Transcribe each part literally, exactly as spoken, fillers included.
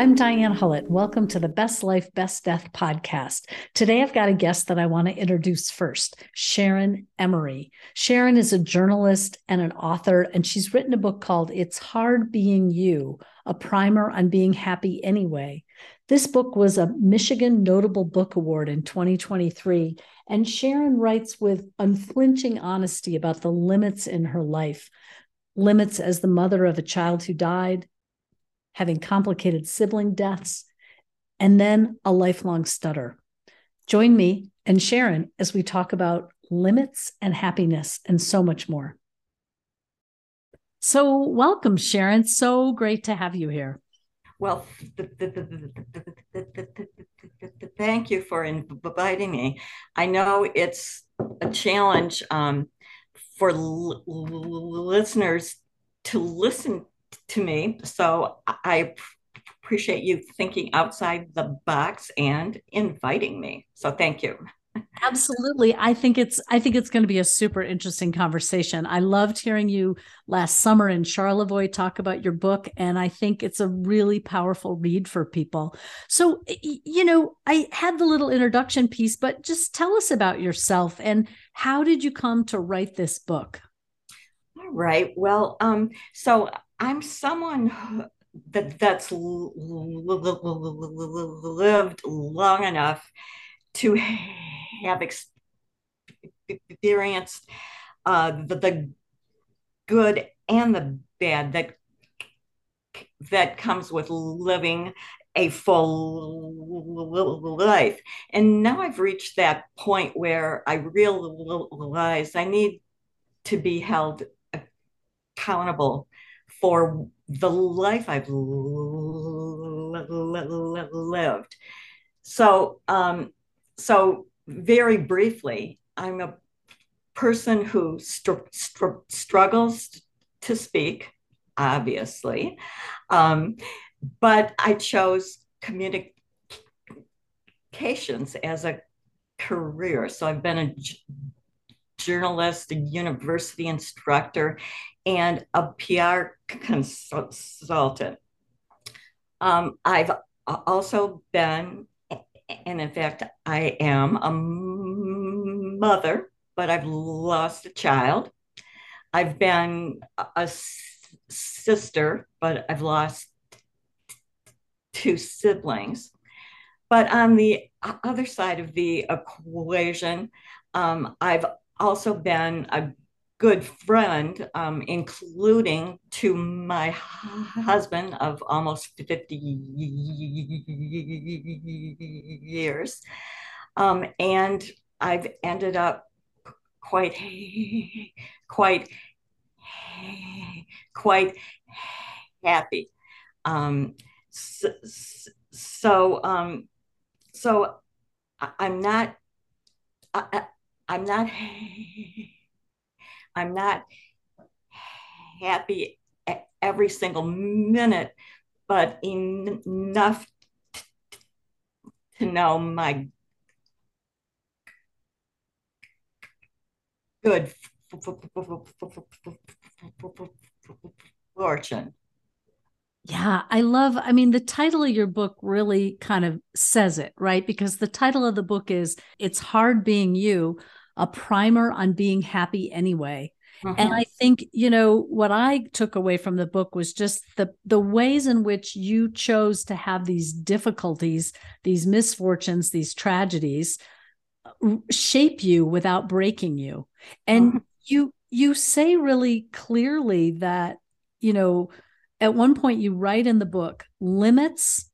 I'm Diane Hullett. Welcome to the Best Life, Best Death podcast. Today, I've got a guest that I want to introduce first, Sharon Emery. Sharon is a journalist and an author, and she's written a book called It's Hard Being You, A Primer on Being Happy Anyway. This book was a Michigan Notable Book Award in twenty twenty-three, and Sharon writes with unflinching honesty about the limits in her life, limits as the mother of a child who died, having complicated sibling deaths, and then a lifelong stutter. Join me and Sharon as we talk about limits and happiness and so much more. So welcome, Sharon. So great to have you here. Well, th- th- th- th- th- th- th- th- th- thank you for inviting me. I know it's a challenge um, for l- l- listeners to listen to me, so I appreciate you thinking outside the box and inviting me. So thank you. Absolutely. I think it's, I think it's going to be a super interesting conversation. I loved hearing you last summer in Charlevoix talk about your book, and I think it's a really powerful read for people. So, you know, I had the little introduction piece, but just tell us about yourself and how did you come to write this book? All right. Well, um, so I'm someone that that's lived long enough to have experienced uh, the, the good and the bad that that comes with living a full life. And now I've reached that point where I realize I need to be held accountable for the life I've lived. So, um, so very briefly, I'm a person who str- str- struggles to speak, obviously, um, but I chose communications as a career. So I've been a j- journalist, a university instructor, and a P R consultant. Um, I've also been, and in fact, I am a mother, but I've lost a child. I've been a s- sister, but I've lost two siblings. But on the other side of the equation, um, I've also been a good friend, um, including to my husband of almost fifty years. Um, and I've ended up quite, quite, quite happy. Um, so, so, um, so I'm not, I, I'm not, I'm not happy every single minute, but en- enough t- t- to know my good f- f- f- f- f- f- f- fortune. Yeah, I love, I mean, the title of your book really kind of says it, right? Because the title of the book is It's Hard Being You, A Primer on Being Happy Anyway. Uh-huh. And I think, you know, what I took away from the book was just the, the ways in which you chose to have these difficulties, these misfortunes, these tragedies shape you without breaking you. And uh-huh. you, you say really clearly that, you know, at one point you write in the book, limits,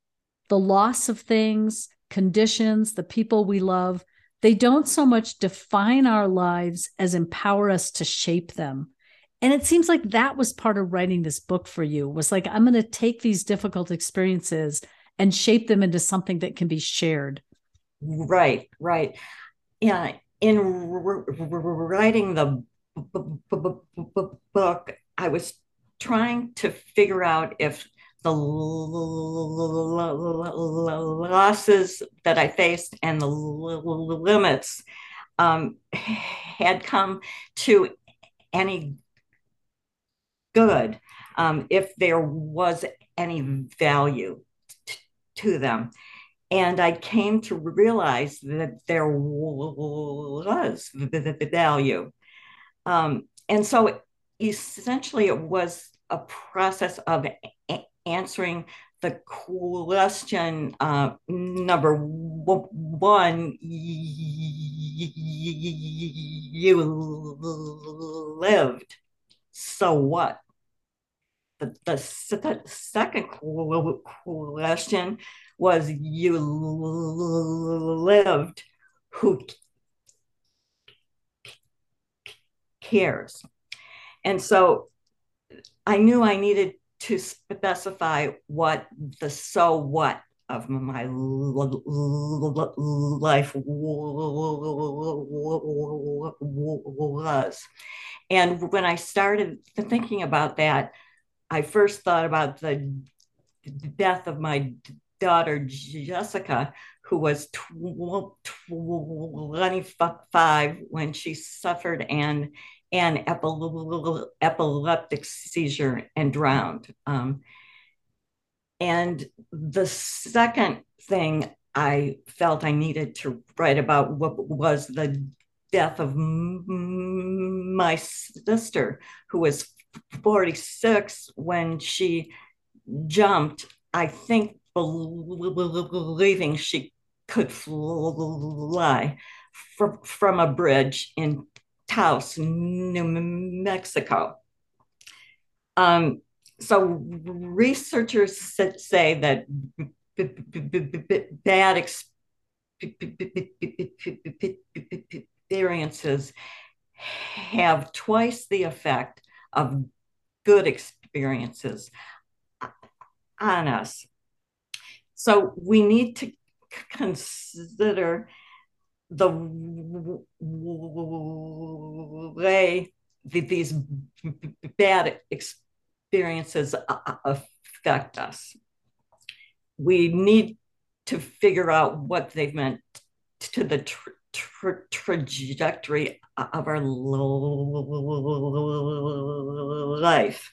the loss of things, conditions, the people we love, they don't so much define our lives as empower us to shape them. And it seems like that was part of writing this book for you, was like, I'm going to take these difficult experiences and shape them into something that can be shared. Right, right. Yeah. In writing the book, I was trying to figure out if the losses that I faced and the limits um, had come to any good, um, if there was any value t- to them. And I came to realize that there was value. Um, and so essentially it was a process of a- answering the question uh, number one, you lived, so what? The, the second question was, you lived, who cares? And so I knew I needed to specify what the so what of my life was. And when I started thinking about that, I first thought about the death of my daughter, Jessica, who was twenty-five when she suffered an, an epileptic seizure and drowned. Um, and the second thing I felt I needed to write about was the death of my sister, who was forty-six when she jumped, I think, believing she could fly from, from a bridge in Taos, New Mexico. Um, so researchers say that bad experiences have twice the effect of good experiences on us. So we need to consider the way that these bad experiences affect us. We need to figure out what they've meant to the tr- tr- trajectory of our life.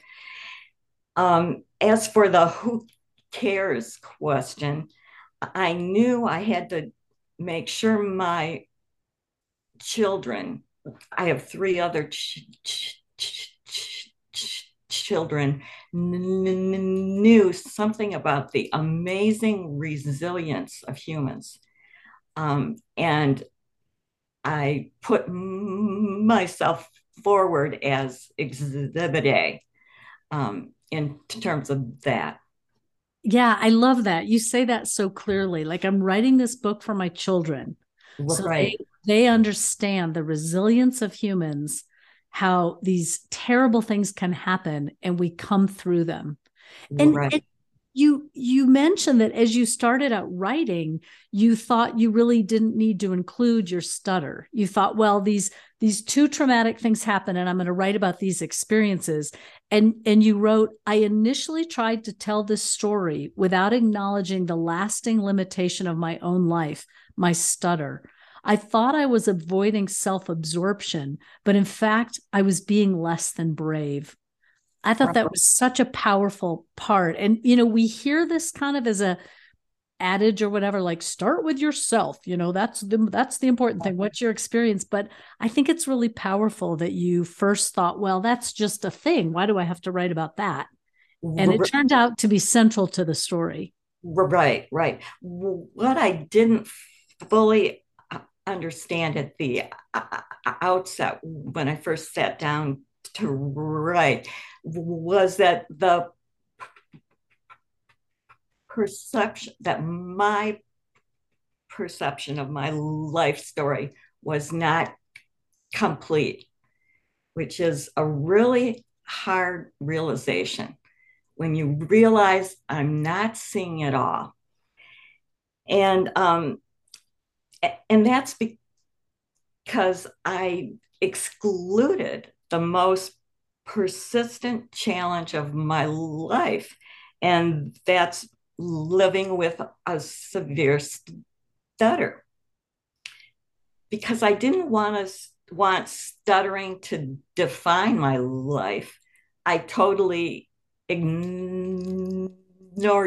Um, as for the who cares question, I knew I had to make sure my children, I have three other ch- ch- ch- ch- ch- children, n- n- knew something about the amazing resilience of humans. Um, and I put m- myself forward as Exhibit A um, in terms of that. Yeah, I love that. You say that so clearly. Like, I'm writing this book for my children. Right. So they, they understand the resilience of humans, how these terrible things can happen and we come through them. And, right. and you you mentioned that as you started out writing, you thought you really didn't need to include your stutter. You thought, well, these these two traumatic things happen and I'm going to write about these experiences. And, and you wrote, I initially tried to tell this story without acknowledging the lasting limitation of my own life, my stutter. I thought I was avoiding self-absorption, but in fact, I was being less than brave. I thought that was such a powerful part. And, you know, we hear this kind of as a adage or whatever, like start with yourself, you know, that's the, that's the important thing. What's your experience? But I think it's really powerful that you first thought, well, that's just a thing. Why do I have to write about that? And it turned out to be central to the story. Right, right. What I didn't fully understand at the outset when I first sat down to write was that the perception, that my perception of my life story was not complete, which is a really hard realization when you realize I'm not seeing it all. And, um, and that's because I excluded the most persistent challenge of my life, and that's living with a severe stutter, because I didn't want to want stuttering to define my life. I totally ignored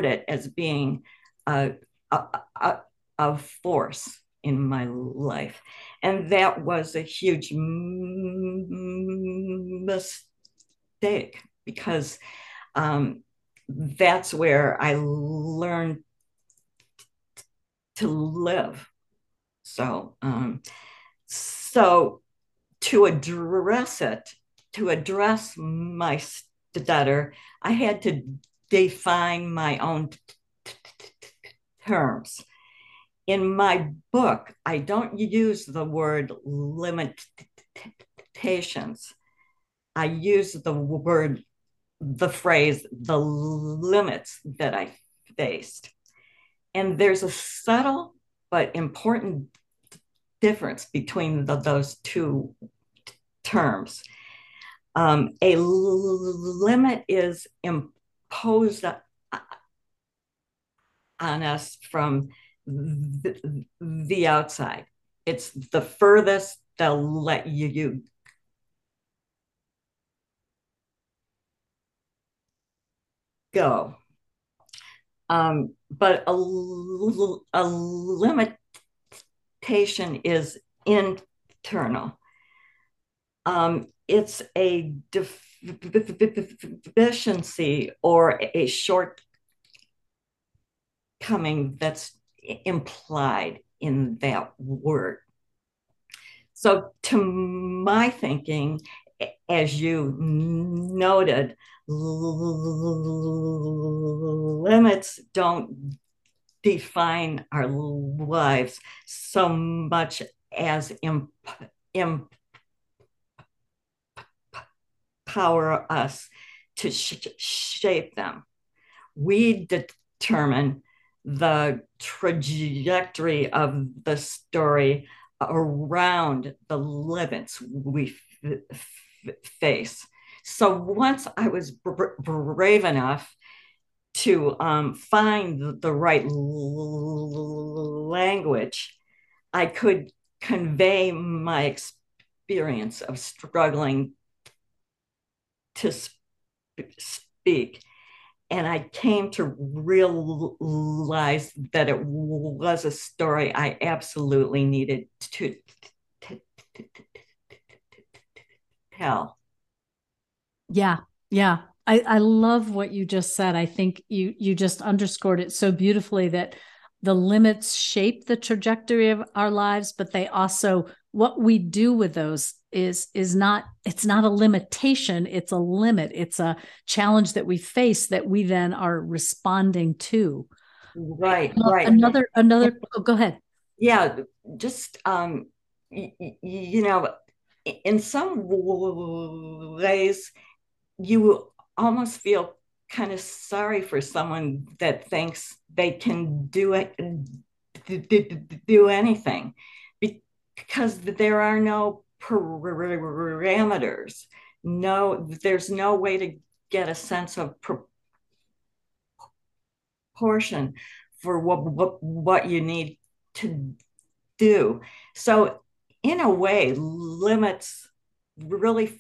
it as being uh, a, a, a force in my life. And that was a huge mistake, because um, that's where I learned to live. So, um, so to address it, to address my stutter, I had to define my own t- t- t- terms. In my book, I don't use the word limitations. I use the word, the phrase, the limits that I faced. And there's a subtle but important difference between the, those two t- terms. Um, a l- limit is imposed on us from the, the outside. It's the furthest they'll let you, you go. Um, but a, a limitation is internal. Um, it's a def- deficiency or a shortcoming that's implied in that word. So to my thinking, as you noted, limits don't define our lives so much as imp- imp- empower us to sh- shape them. We determine the trajectory of the story around the limits we f- f- face. So once I was br- brave enough to um, find the right l- language, I could convey my experience of struggling to sp- speak. And I came to realize that it was a story I absolutely needed to tell. Yeah, yeah. I, I love what you just said. I think you you just underscored it so beautifully, that the limits shape the trajectory of our lives, but they also, what we do with those is, is not, it's not a limitation. It's a limit. It's a challenge that we face that we then are responding to. Right. Right. Another, another, oh, go ahead. Yeah. Just, um, y- y- you know, in some ways you almost feel kind of sorry for someone that thinks they can do it, do anything, because there are no parameters. No, there's no way to get a sense of proportion for what, what, what you need to do. So in a way, limits really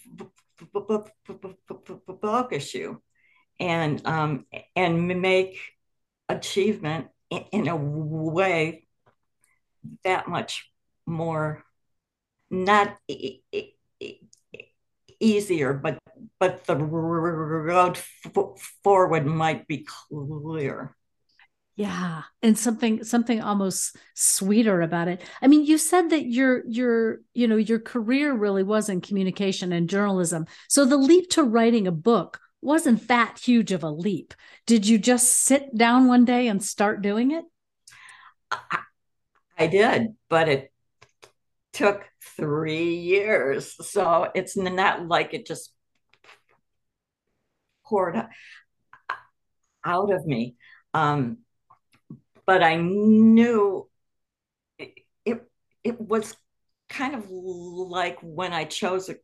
focus you and um, and make achievement in a way that much more, not e- e- e- easier, but but the road f- forward might be clear. Yeah, and something something almost sweeter about it. I mean, you said that your your you know your career really was in communication and journalism. So the leap to writing a book wasn't that huge of a leap. Did you just sit down one day and start doing it? I, I did, but it took three years. So it's not like it just poured out of me. Um, but I knew it, it, it was kind of like when I chose a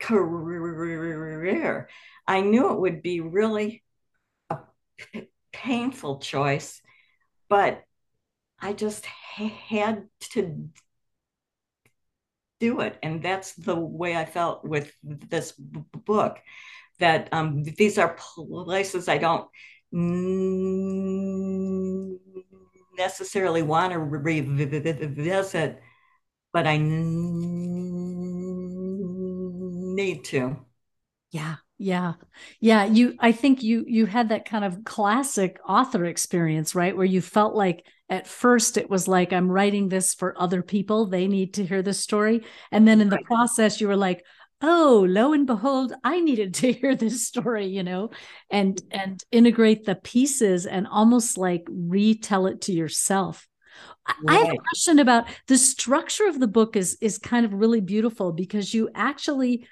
career. I knew it would be really a p- painful choice, but I just ha- had to do it. And that's the way I felt with this book, that um, these are places I don't necessarily want to revisit, but I need to. Yeah. Yeah. Yeah. You, I think you, you had that kind of classic author experience, right? Where you felt like at first it was like, I'm writing this for other people. They need to hear this story. And then in the process, you were like, oh, lo and behold, I needed to hear this story, you know, and, and integrate the pieces and almost like retell it to yourself. Right. I have a question about the structure of the book is, is kind of really beautiful because you actually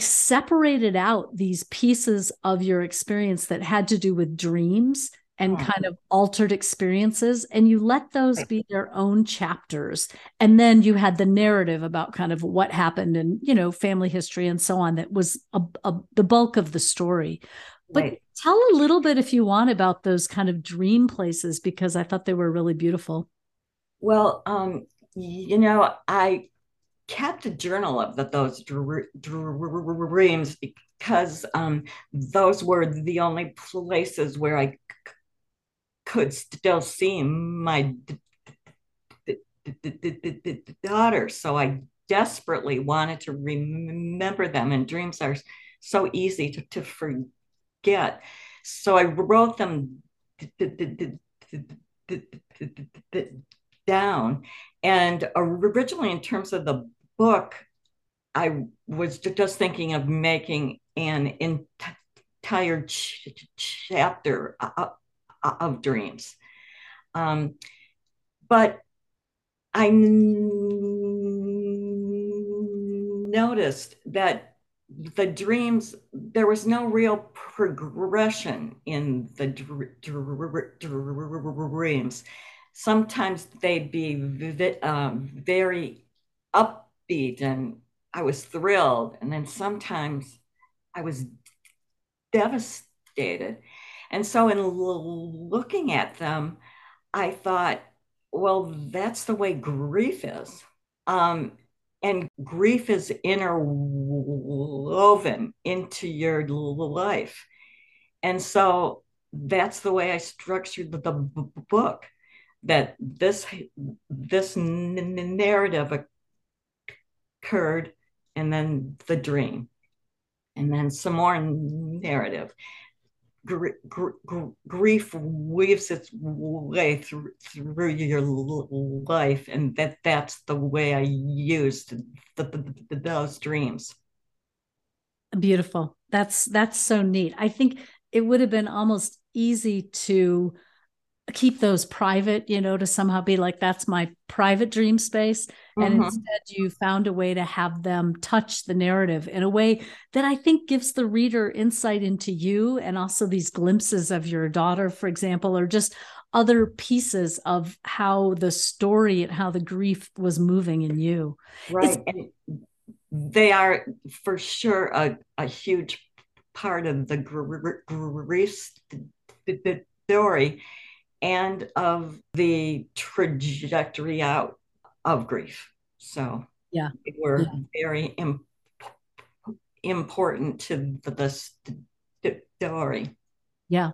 separated out these pieces of your experience that had to do with dreams and oh. kind of altered experiences. And you let those be their own chapters. And then you had the narrative about kind of what happened and, you know, family history and so on. That was a, a, the bulk of the story. But right. tell a little bit, if you want, about those kind of dream places, because I thought they were really beautiful. Well, um, you know, I kept a journal of the, those dreams because um, those were the only places where I c- could still see my d- d- d- d- d- d- daughter. So I desperately wanted to remember them, and dreams are so easy to, to forget. So I wrote them d- d- d- d- d- d- d- d- down. And originally, in terms of the book, I was just thinking of making an entire ch- ch- chapter of, of dreams. Um, but I n- noticed that the dreams, there was no real progression in the dr- dr- dr- dreams. Sometimes they'd be vivid, um, very upbeat and I was thrilled. And then sometimes I was devastated. And so in l- looking at them, I thought, well, that's the way grief is. Um, and grief is interwoven into your life. And so that's the way I structured the, the b- book. That this this narrative occurred, and then the dream, and then some more narrative. Gr- gr- gr- grief weaves its way through through your life, and that that's the way I used the, the, the, those dreams. Beautiful. That's that's so neat. I think it would have been almost easy to keep those private, you know, to somehow be like, that's my private dream space. Mm-hmm. And instead you found a way to have them touch the narrative in a way that I think gives the reader insight into you and also these glimpses of your daughter, for example, or just other pieces of how the story and how the grief was moving in you. Right. It's- and they are for sure a, a huge part of the gr- gr- grief story and of the trajectory out of grief. So yeah, they were yeah. very imp- important to the, the story. Yeah.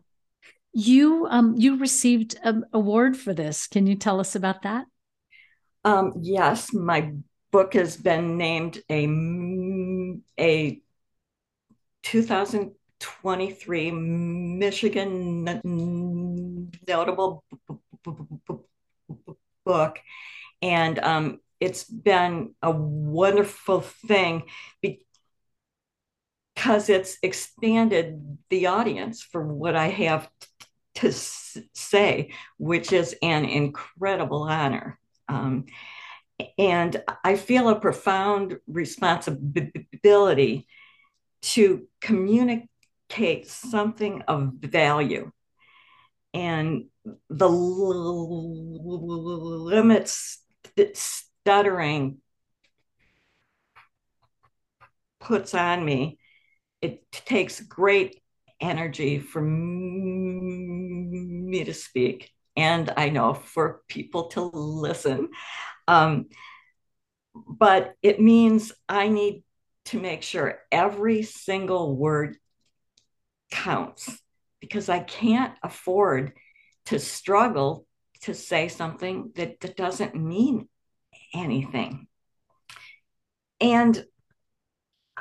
You um you received an award for this. Can you tell us about that? Um, yes, my book has been named a, a two thousand twenty-three Michigan Notable Book, and um, it's been a wonderful thing because it's expanded the audience for what I have to say, which is an incredible honor. Um, and I feel a profound responsibility to communicate something of value, and the l- limits that stuttering puts on me. It takes great energy for me to speak, and I know for people to listen, um, but it means I need to make sure every single word counts because I can't afford to struggle to say something that, that doesn't mean anything. And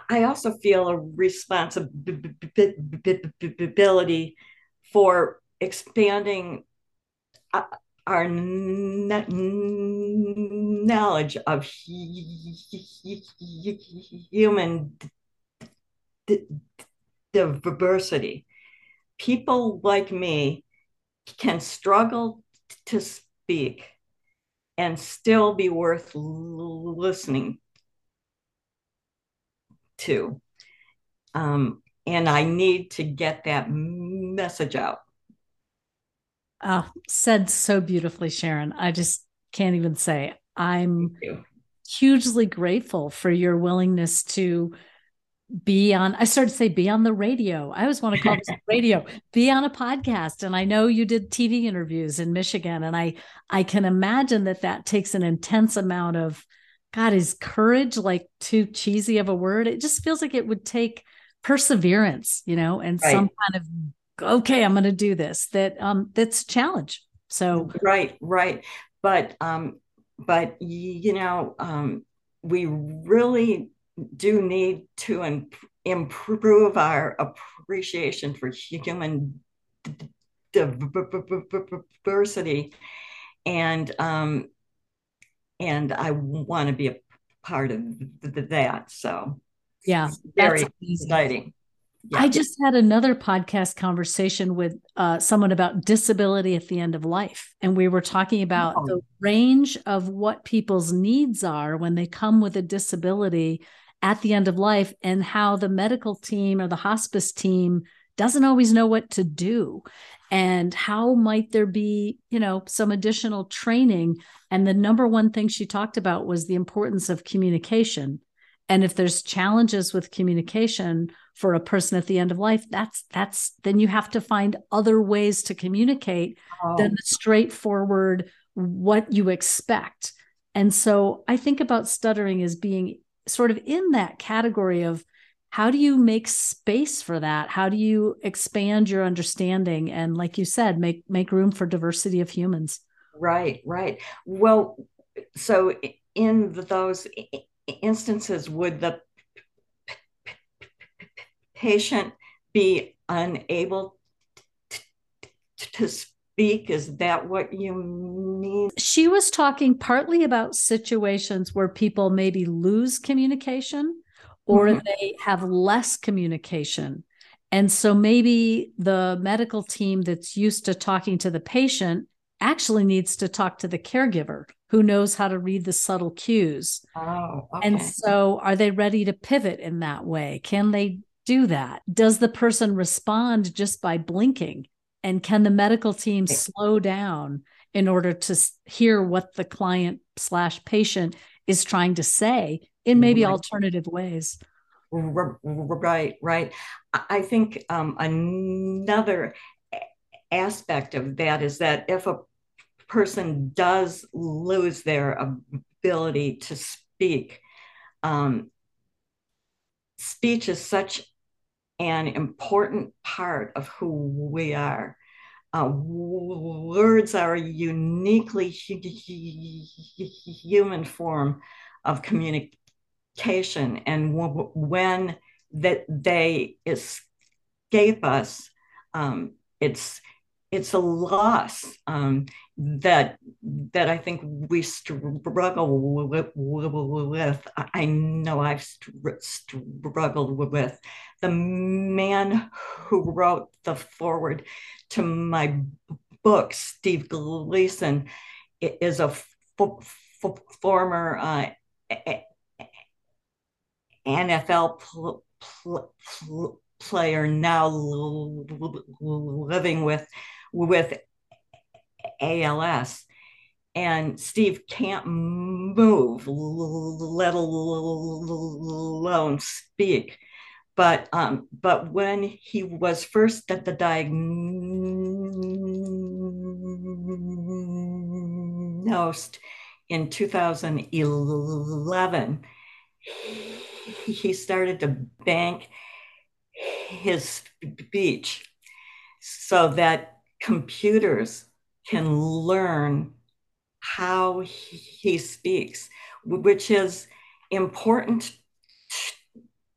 I also feel a responsibility for expanding our knowledge of human diversity. People like me can struggle to speak and still be worth listening to. Um, and I need to get that message out. Oh, said so beautifully, Sharon. I just can't even say. I'm hugely grateful for your willingness to be on, I started to say be on the radio. I always want to call this radio, be on a podcast. And I know you did T V interviews in Michigan. And I, I can imagine that that takes an intense amount of, God, is courage like too cheesy of a word? It just feels like it would take perseverance, you know, and right. some kind of, okay, I'm going to do this, that um, that's a challenge. So. Right. Right. But, um, but you know, um, we really do need to im- improve our appreciation for human diversity. And, um, and I want to be a part of that. So yeah, very exciting. Yeah. I just had another podcast conversation with uh, someone about disability at the end of life. And we were talking about oh. the range of what people's needs are when they come with a disability at the end of life, and how the medical team or the hospice team doesn't always know what to do, and how might there be, you know, some additional training. And the number one thing she talked about was the importance of communication. And if there's challenges with communication for a person at the end of life, that's, that's, then you have to find other ways to communicate oh. than the straightforward, what you expect. And so I think about stuttering as being sort of in that category of how do you make space for that? How do you expand your understanding? And like you said, make, make room for diversity of humans. Right. Right. Well, so in those instances, would the patient be unable to speak? Is that what you mean? She was talking partly about situations where people maybe lose communication or mm-hmm. they have less communication. And so maybe the medical team that's used to talking to the patient actually needs to talk to the caregiver, who knows how to read the subtle cues. Oh, okay. And so are they ready to pivot in that way? Can they do that? Does the person respond just by blinking? And can the medical team slow down in order to hear what the client slash patient is trying to say in maybe alternative ways? Right, right. I think um, another aspect of that is that if a person does lose their ability to speak, um, speech is such an important part of who we are. Uh, words are a uniquely human form of communication. And w- when that they escape us, um, it's It's a loss um, that that I think we struggle with, with. I know I've str- struggled with. The man who wrote the foreword to my book, Steve Gleason, is a f- f- former uh, N F L pl- pl- pl- player, now living with. with A L S, and Steve can't move, let alone speak. But um, but when he was first at the diagnosed in two thousand eleven, he started to bank his speech. so that computers can learn how he, he speaks, which is important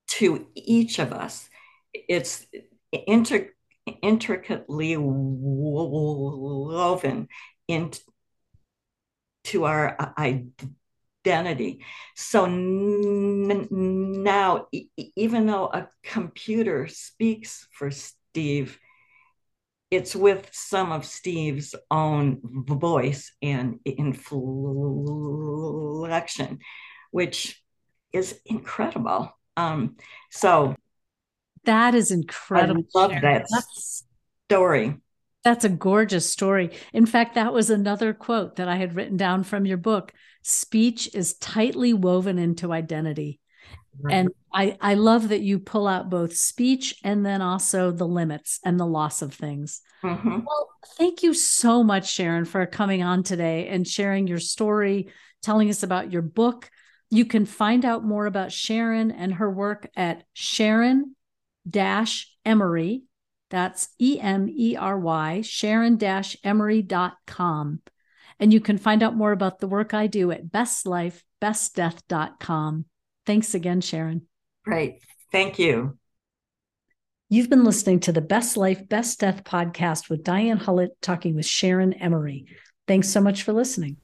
to each of us. It's inter, intricately woven into our identity. So now, even though a computer speaks for Steve, it's with some of Steve's own voice and inflection, which is incredible. Um, so that is incredible. I love that That's, story. That's a gorgeous story. In fact, that was another quote that I had written down from your book. Speech is tightly woven into identity. Right. And I, I love that you pull out both speech and then also the limits and the loss of things. Mm-hmm. Well, thank you so much, Sharon, for coming on today and sharing your story, telling us about your book. You can find out more about Sharon and her work at Sharon Emery. That's E M E R Y, Sharon Emery dot com. And you can find out more about the work I do at best life best death dot com. Thanks again, Sharon. Great. Thank you. You've been listening to the Best Life, Best Death podcast with Diane Hullett, talking with Sharon Emery. Thanks so much for listening.